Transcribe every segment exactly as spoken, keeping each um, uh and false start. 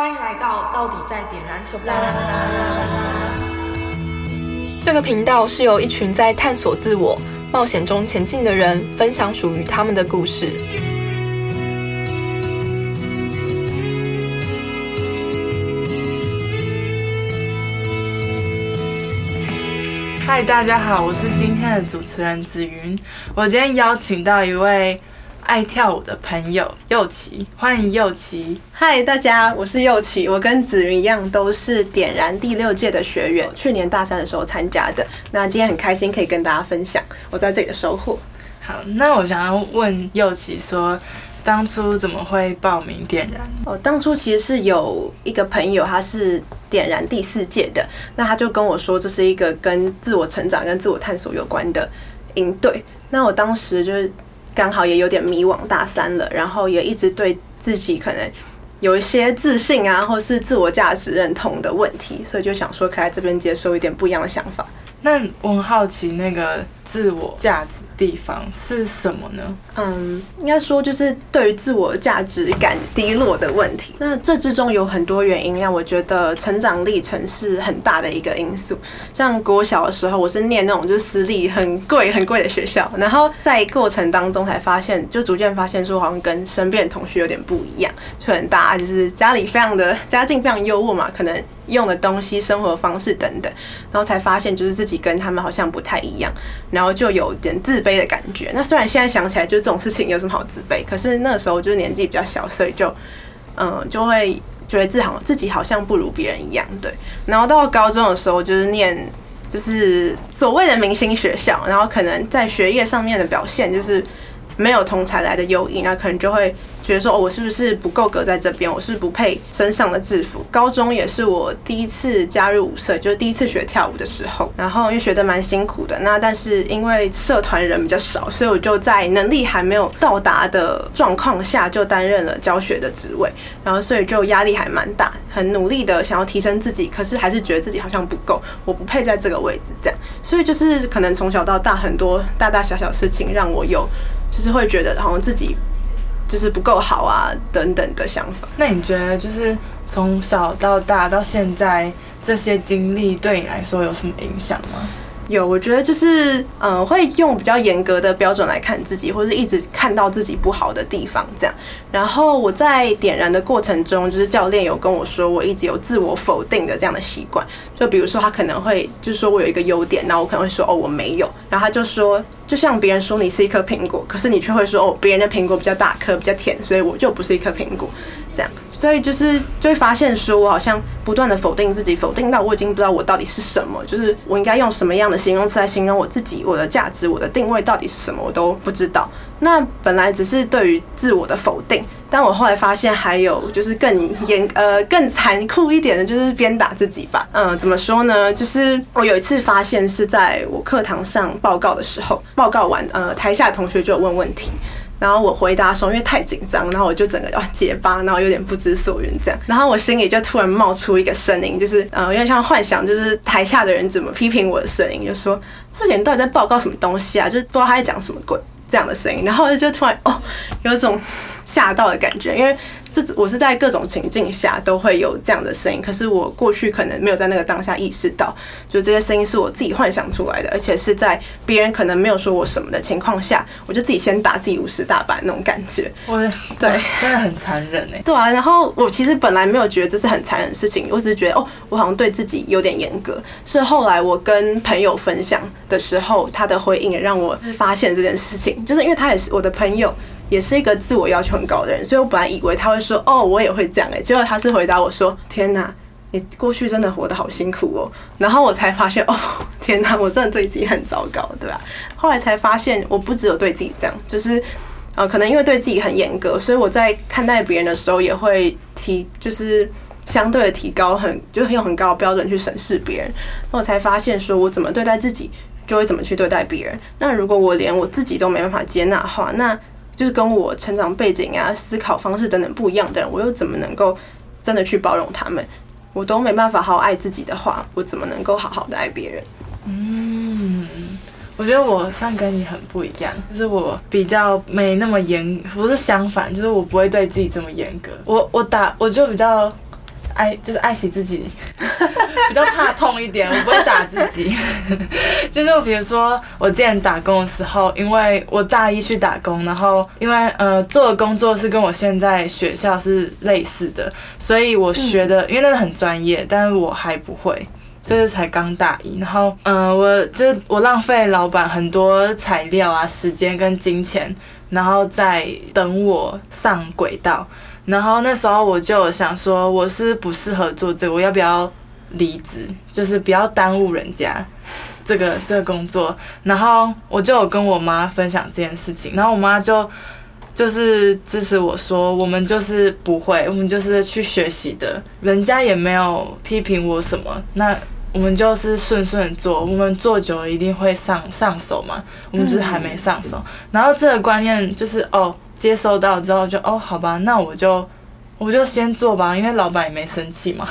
欢迎来到到底在点燃什么啦啦啦啦啦。这个频道是由一群在探索自我、冒险中前进的人分享属于他们的故事。嗨，大家好，我是今天的主持人子云。我今天邀请到一位爱跳舞的朋友侑琪，欢迎侑琪。嗨，大家，我是侑琪，我跟子云一样都是点燃第六届的学员，去年大三的时候参加的。那今天很开心可以跟大家分享我在这里的收获。好，那我想要问侑琪说，当初怎么会报名点燃？哦，当初其实是有一个朋友，他是点燃第四届的，那他就跟我说，这是一个跟自我成长、跟自我探索有关的营队。那我当时就是。刚好也有点迷惘，大三了，然后也一直对自己可能有一些自信啊，或是自我价值认同的问题，所以就想说可以在这边接受一点不一样的想法。那我很好奇那个自我价值地方是什么呢？嗯，应该说就是对于自我价值感低落的问题。那这之中有很多原因，让我觉得成长历程是很大的一个因素。像国小的时候，我是念那种就是私立很贵很贵的学校，然后在过程当中才发现，就逐渐发现说好像跟身边的同学有点不一样，就很大，就是家里非常的家境非常优渥嘛，可能。用的东西、生活方式等等，然后才发现就是自己跟他们好像不太一样，然后就有点自卑的感觉。那虽然现在想起来，就这种事情有什么好自卑，可是那个时候就是年纪比较小，所以就嗯就会觉得自好自己好像不如别人一样，对。然后到高中的时候，就是念就是所谓的明星学校，然后可能在学业上面的表现就是。没有同侪来的优异，那可能就会觉得说、哦、我是不是不够格在这边，我是不是不配身上的制服。高中也是我第一次加入舞社，就是第一次学跳舞的时候，然后因为学得蛮辛苦的，那但是因为社团人比较少，所以我就在能力还没有到达的状况下就担任了教学的职位，然后所以就压力还蛮大，很努力的想要提升自己，可是还是觉得自己好像不够，我不配在这个位置这样。所以就是可能从小到大很多大大小小事情让我有就是会觉得好像自己就是不够好啊等等的想法。那你觉得就是从小到大到现在这些经历对你来说有什么影响吗？有，我觉得就是呃会用比较严格的标准来看自己，或是一直看到自己不好的地方这样。然后我在点燃的过程中，就是教练有跟我说我一直有自我否定的这样的习惯，就比如说他可能会就是说我有一个优点，然后我可能会说哦我没有，然后他就说就像别人说你是一颗苹果，可是你却会说哦别人的苹果比较大颗比较甜，所以我就不是一颗苹果这样。所以就是就会发现说我好像不断的否定自己，否定到我已经不知道我到底是什么，就是我应该用什么样的形容词来形容我自己，我的价值，我的定位到底是什么我都不知道。那本来只是对于自我的否定，但我后来发现还有就是更严呃更残酷一点的就是鞭打自己吧。嗯，怎么说呢，就是我有一次发现是在我课堂上报告的时候，报告完呃台下的同学就有问问题，然后我回答说因为太紧张，然后我就整个啊结巴，然后有点不知所云这样。然后我心里就突然冒出一个声音，就是呃有点像幻想，就是台下的人怎么批评我的声音，就说这个人到底在报告什么东西啊，就是不知道他在讲什么鬼这样的声音。然后我就突然哦有一种吓到的感觉，因为这我是在各种情境下都会有这样的声音，可是我过去可能没有在那个当下意识到，就这些声音是我自己幻想出来的，而且是在别人可能没有说我什么的情况下，我就自己先打自己五十大板那种感觉。我对真的很残忍哎。对啊，然后我其实本来没有觉得这是很残忍的事情，我只是觉得哦，我好像对自己有点严格。是后来我跟朋友分享的时候，他的回应也让我发现这件事情，就是因为他也是我的朋友。也是一个自我要求很高的人，所以我本来以为他会说哦我也会这样耶，结果他是回答我说天哪你过去真的活得好辛苦哦，然后我才发现哦天哪我真的对自己很糟糕，对吧？后来才发现我不只有对自己这样，就是呃可能因为对自己很严格，所以我在看待别人的时候也会提就是相对的提高很就用很高的标准去审视别人，那我才发现说我怎么对待自己就会怎么去对待别人。那如果我连我自己都没办法接纳的话，那就是跟我成长背景啊、思考方式等等不一样的人，我又怎么能够真的去包容他们？我都没办法好好爱自己的话，我怎么能够好好的爱别人？嗯，我觉得我算跟你很不一样，就是我比较没那么严，不是相反，就是我不会对自己这么严格。我我打我就比较爱就是爱惜自己，比较怕痛一点，我不会打自己。就是我比如说我之前打工的时候，因为我大一去打工，然后因为呃做的工作是跟我现在学校是类似的，所以我学的、嗯、因为那个很专业，但是我还不会。就是才刚大一，然后嗯、呃，我就是我浪费老板很多材料啊、时间跟金钱，然后再等我上轨道。然后那时候我就想说，我是不适合做这个，我要不要离职？就是不要耽误人家这个这个工作。然后我就有跟我妈分享这件事情，然后我妈就就是支持我说，我们就是不会，我们就是去学习的，人家也没有批评我什么，那我们就是顺顺做，我们做久了一定会上上手嘛，我们就是还没上手。嗯、然后这个观念就是哦，接收到之后就哦，好吧，那我就我就先做吧，因为老板也没生气嘛，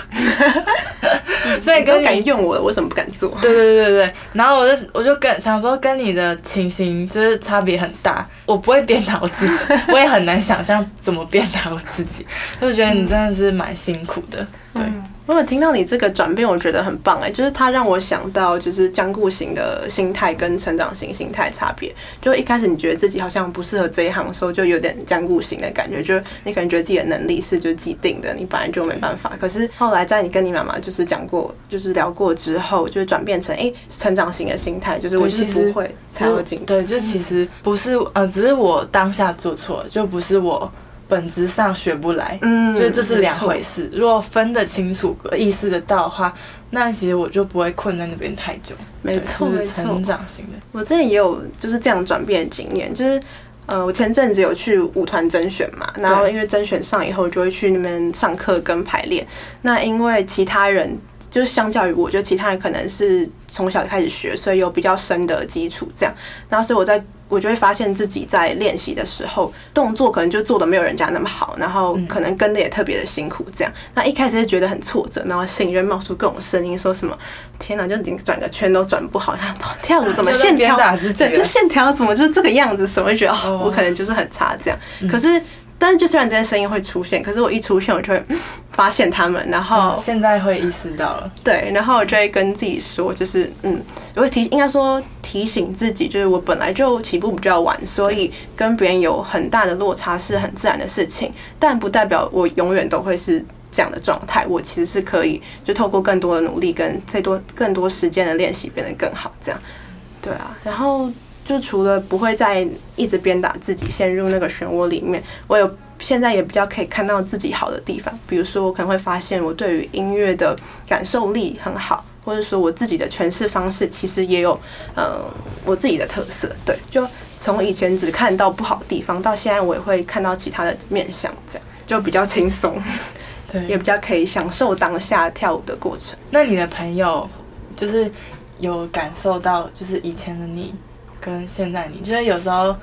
所以跟你敢用我，我怎么不敢做？对对对对，然后我就我就跟想说跟你的情形就是差别很大，我不会鞭打我自己，我也很难想象怎么鞭打我自己，就觉得你真的是蛮辛苦的，对。嗯，我听到你这个转变，我觉得很棒哎、欸，就是它让我想到，就是僵固型的心态跟成长型心态差别。就一开始你觉得自己好像不适合这一行的时候，就有点僵固型的感觉，就你感觉自己的能力是就既定的，你本来就没办法。可是后来在你跟你妈妈就是讲过，就是聊过之后，就是转变成哎、欸、成长型的心态，就是我就是不会才会进。对，就其实不是呃，只是我当下做错，就不是我。本质上学不来，嗯，所以这是两回事。如果分得清楚、意识得到的话，那其实我就不会困在那边太久。没错，就是成长型的。我之前也有就是这样转变的经验，就是呃，我前阵子有去舞团甄选嘛，然后因为甄选上以后，就会去那边上课跟排练。那因为其他人。就是相较于我，就其他人可能是从小开始学，所以有比较深的基础这样。然后所以我在我就会发现自己在练习的时候，动作可能就做的没有人家那么好，然后可能跟的也特别的辛苦这样。那一开始是觉得很挫折，然后心里就冒出各种声音，说什么天哪，就连转个圈都转不好，跳舞怎么线条，对，就线条怎么就是这个样子，什么觉得、哦、我可能就是很差这样。可是。但是就虽然这些声音会出现，可是我一出现我就会发现他们，然后、嗯、现在会意识到了，对，然后我就会跟自己说，就是嗯，我会提应该说提醒自己，就是我本来就起步比较晚，所以跟别人有很大的落差是很自然的事情，但不代表我永远都会是这样的状态，我其实是可以就透过更多的努力跟最多更多时间的练习变得更好，这样，对啊，然后。就除了不会再一直鞭打自己陷入那个漩涡里面，我有现在也比较可以看到自己好的地方，比如说我可能会发现我对于音乐的感受力很好，或者说我自己的诠释方式其实也有呃我自己的特色，对，就从以前只看到不好的地方，到现在我也会看到其他的面向，这样就比较轻松，对，也比较可以享受当下跳舞的过程。那你的朋友就是有感受到就是以前的你？跟现在你觉得有时候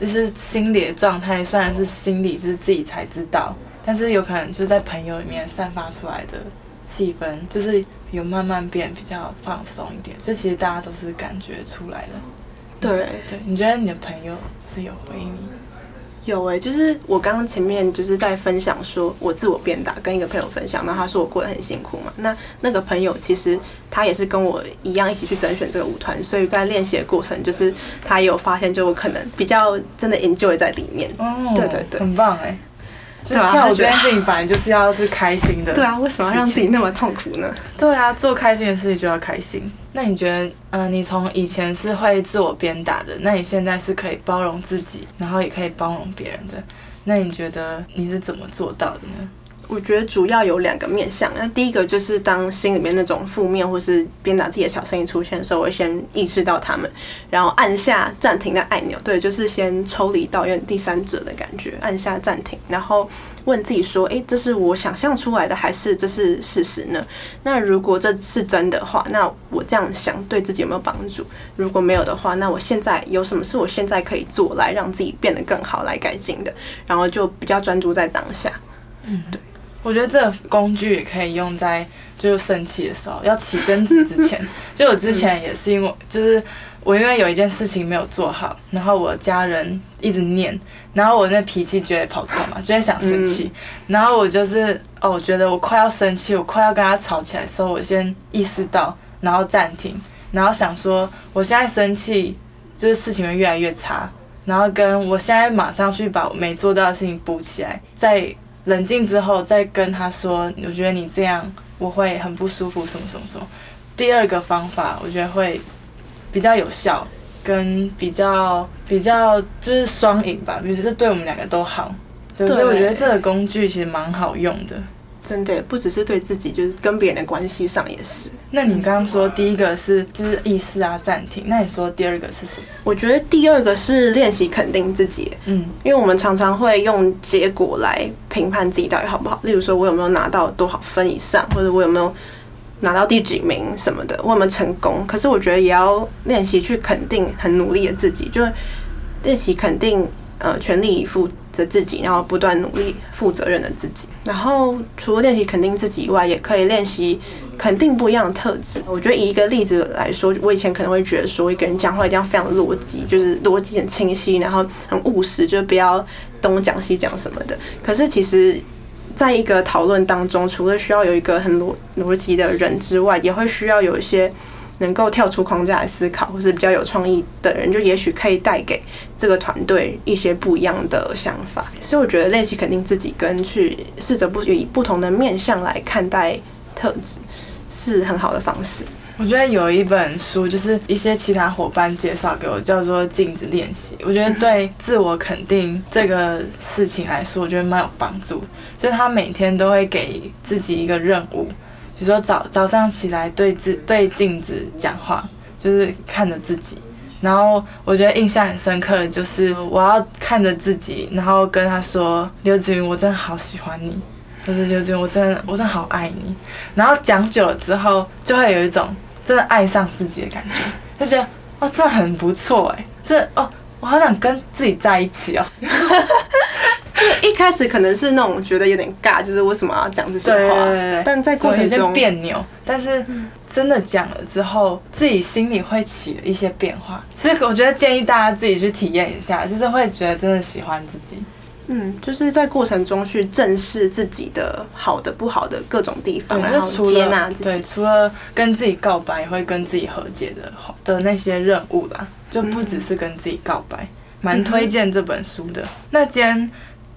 就是心理的状态，虽然是心理就是自己才知道，但是有可能就是在朋友里面散发出来的气氛，就是有慢慢变比较放松一点，就其实大家都是感觉出来的。对对，你觉得你的朋友是有回应你？有哎、欸，就是我刚刚前面就是在分享说我自我鞭打，跟一个朋友分享，然后他说我过得很辛苦嘛。那那个朋友其实他也是跟我一样一起去甄选这个舞团，所以在练习的过程，就是他也有发现，就我可能比较真的 enjoy 在里面。哦，对对对，很棒哎、欸。对啊，跳舞这件事情本来就是要是开心的。对啊，为什么要让自己那么痛苦呢？对啊，做开心的事情就要开心。那你觉得，嗯、呃，你从以前是会自我鞭打的，那你现在是可以包容自己，然后也可以包容别人的，那你觉得你是怎么做到的呢？我觉得主要有两个面向，那第一个就是当心里面那种负面或是鞭打自己的小声音出现的时候，我会先意识到他们，然后按下暂停的按钮，对，就是先抽离到有点第三者的感觉，按下暂停，然后问自己说，哎，这是我想象出来的还是这是事实呢？那如果这是真的话，那我这样想对自己有没有帮助？如果没有的话，那我现在有什么是我现在可以做来让自己变得更好，来改进的？然后就比较专注在当下，嗯，对。我觉得这个工具也可以用在就是生气的时候，要起争执之前。就我之前也是因为就是我因为有一件事情没有做好，然后我家人一直念，然后我那脾气就会跑出来嘛，就会想生气、嗯、然后我就是哦，我觉得我快要生气，我快要跟他吵起来的时候，我先意识到，然后暂停，然后想说我现在生气就是事情会越来越差，然后跟我现在马上去把我没做到的事情补起来，在冷静之后再跟他说我觉得你这样我会很不舒服什么什么什么。第二个方法我觉得会比较有效，跟比较比较就是双赢吧，比如这对我们两个都好，对，所以我觉得这个工具其实蛮好用的，真的不只是对自己，就是跟别人的关系上也是。那你刚刚说第一个是就是意识啊暂停，那你说第二个是什么？我觉得第二个是练习肯定自己，嗯，因为我们常常会用结果来评判自己到底好不好，例如说我有没有拿到多少分以上，或者我有没有拿到第几名什么的，我有没有成功。可是我觉得也要练习去肯定很努力的自己，就是练习肯定呃全力以赴的自己，然后不断努力负责任的自己。然后除了练习肯定自己以外，也可以练习肯定不一样的特质。我觉得以一个例子来说，我以前可能会觉得说一个人讲话一定要非常逻辑，就是逻辑很清晰，然后很务实，就不要东讲西讲什么的。可是其实在一个讨论当中，除了需要有一个很逻辑的人之外，也会需要有一些能够跳出框架来思考，或是比较有创意的人，就也许可以带给这个团队一些不一样的想法。所以我觉得练习肯定自己跟去试着不以不同的面向来看待特质是很好的方式。我觉得有一本书就是一些其他伙伴介绍给我，叫做镜子练习，我觉得对自我肯定这个事情来说我觉得蛮有帮助。就是他每天都会给自己一个任务，比如说 早, 早上起来对自对镜子讲话，就是看着自己。然后我觉得印象很深刻的就是我要看着自己，然后跟他说刘子云我真的好喜欢你，就是刘子云我真的我真的好爱你。然后讲久了之后就会有一种真的爱上自己的感觉，就觉得哦真的很不错哎，就是哦我好想跟自己在一起哦。就一开始可能是那种觉得有点尬，就是为什么要讲这些话，對對對，但在过程中有些别扭，但是真的讲了之后自己心里会起一些变化。其实我觉得建议大家自己去体验一下，就是会觉得真的喜欢自己。嗯，就是在过程中去正视自己的好的不好的各种地方，然后接纳自己。对，除了跟自己告白，也会跟自己和解 的, 的那些任务啦，就不只是跟自己告白，蛮、嗯、推荐这本书的。那今天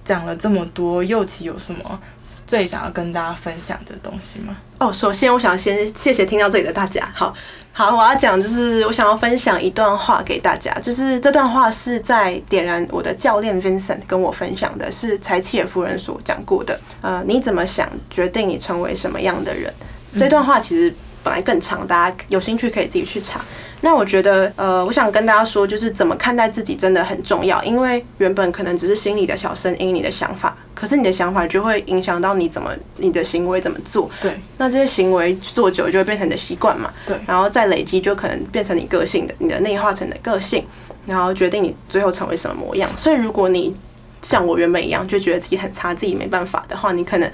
讲了这么多，侑琪有什么最想要跟大家分享的东西吗？哦，首先我想先谢谢听到这里的大家。好好，我要讲就是我想要分享一段话给大家，就是这段话是在点燃我的教练 Vincent 跟我分享的，是柴契尔夫人所讲过的。呃，你怎么想决定你成为什么样的人。嗯、这段话其实本来更长，大家有兴趣可以自己去查。那我觉得呃，我想跟大家说，就是怎么看待自己真的很重要，因为原本可能只是心里的小声音，你的想法，可是你的想法就会影响到你怎么你的行为怎么做。对，那这些行为做久就会变成你的习惯嘛。对，然后再累积就可能变成你个性的，你的内化成的个性，然后决定你最后成为什么模样。所以如果你像我原本一样就觉得自己很差，自己没办法的话，你可能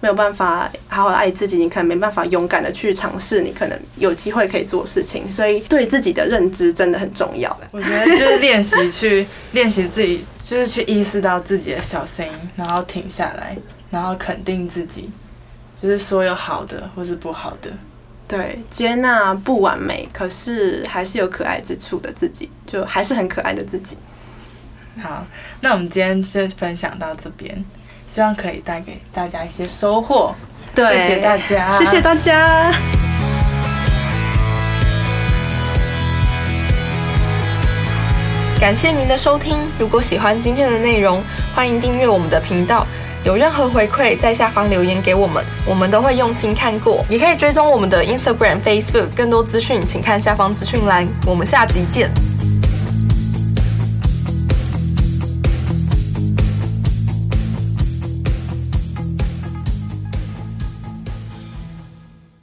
没有办法好好爱自己，你可能没办法勇敢的去尝试你可能有机会可以做事情，所以对自己的认知真的很重要。我觉得就是练习去练习自己，就是去意识到自己的小声音，然后停下来，然后肯定自己，就是所有好的或是不好的，对，接纳不完美可是还是有可爱之处的自己，就还是很可爱的自己。好，那我们今天就分享到这边，希望可以带给大家一些收获。对，谢谢大家，谢谢大家。感谢您的收听，如果喜欢今天的内容，欢迎订阅我们的频道。有任何回馈，在下方留言给我们，我们都会用心看过。也可以追踪我们的 Instagram、Facebook， 更多资讯请看下方资讯栏。我们下集见。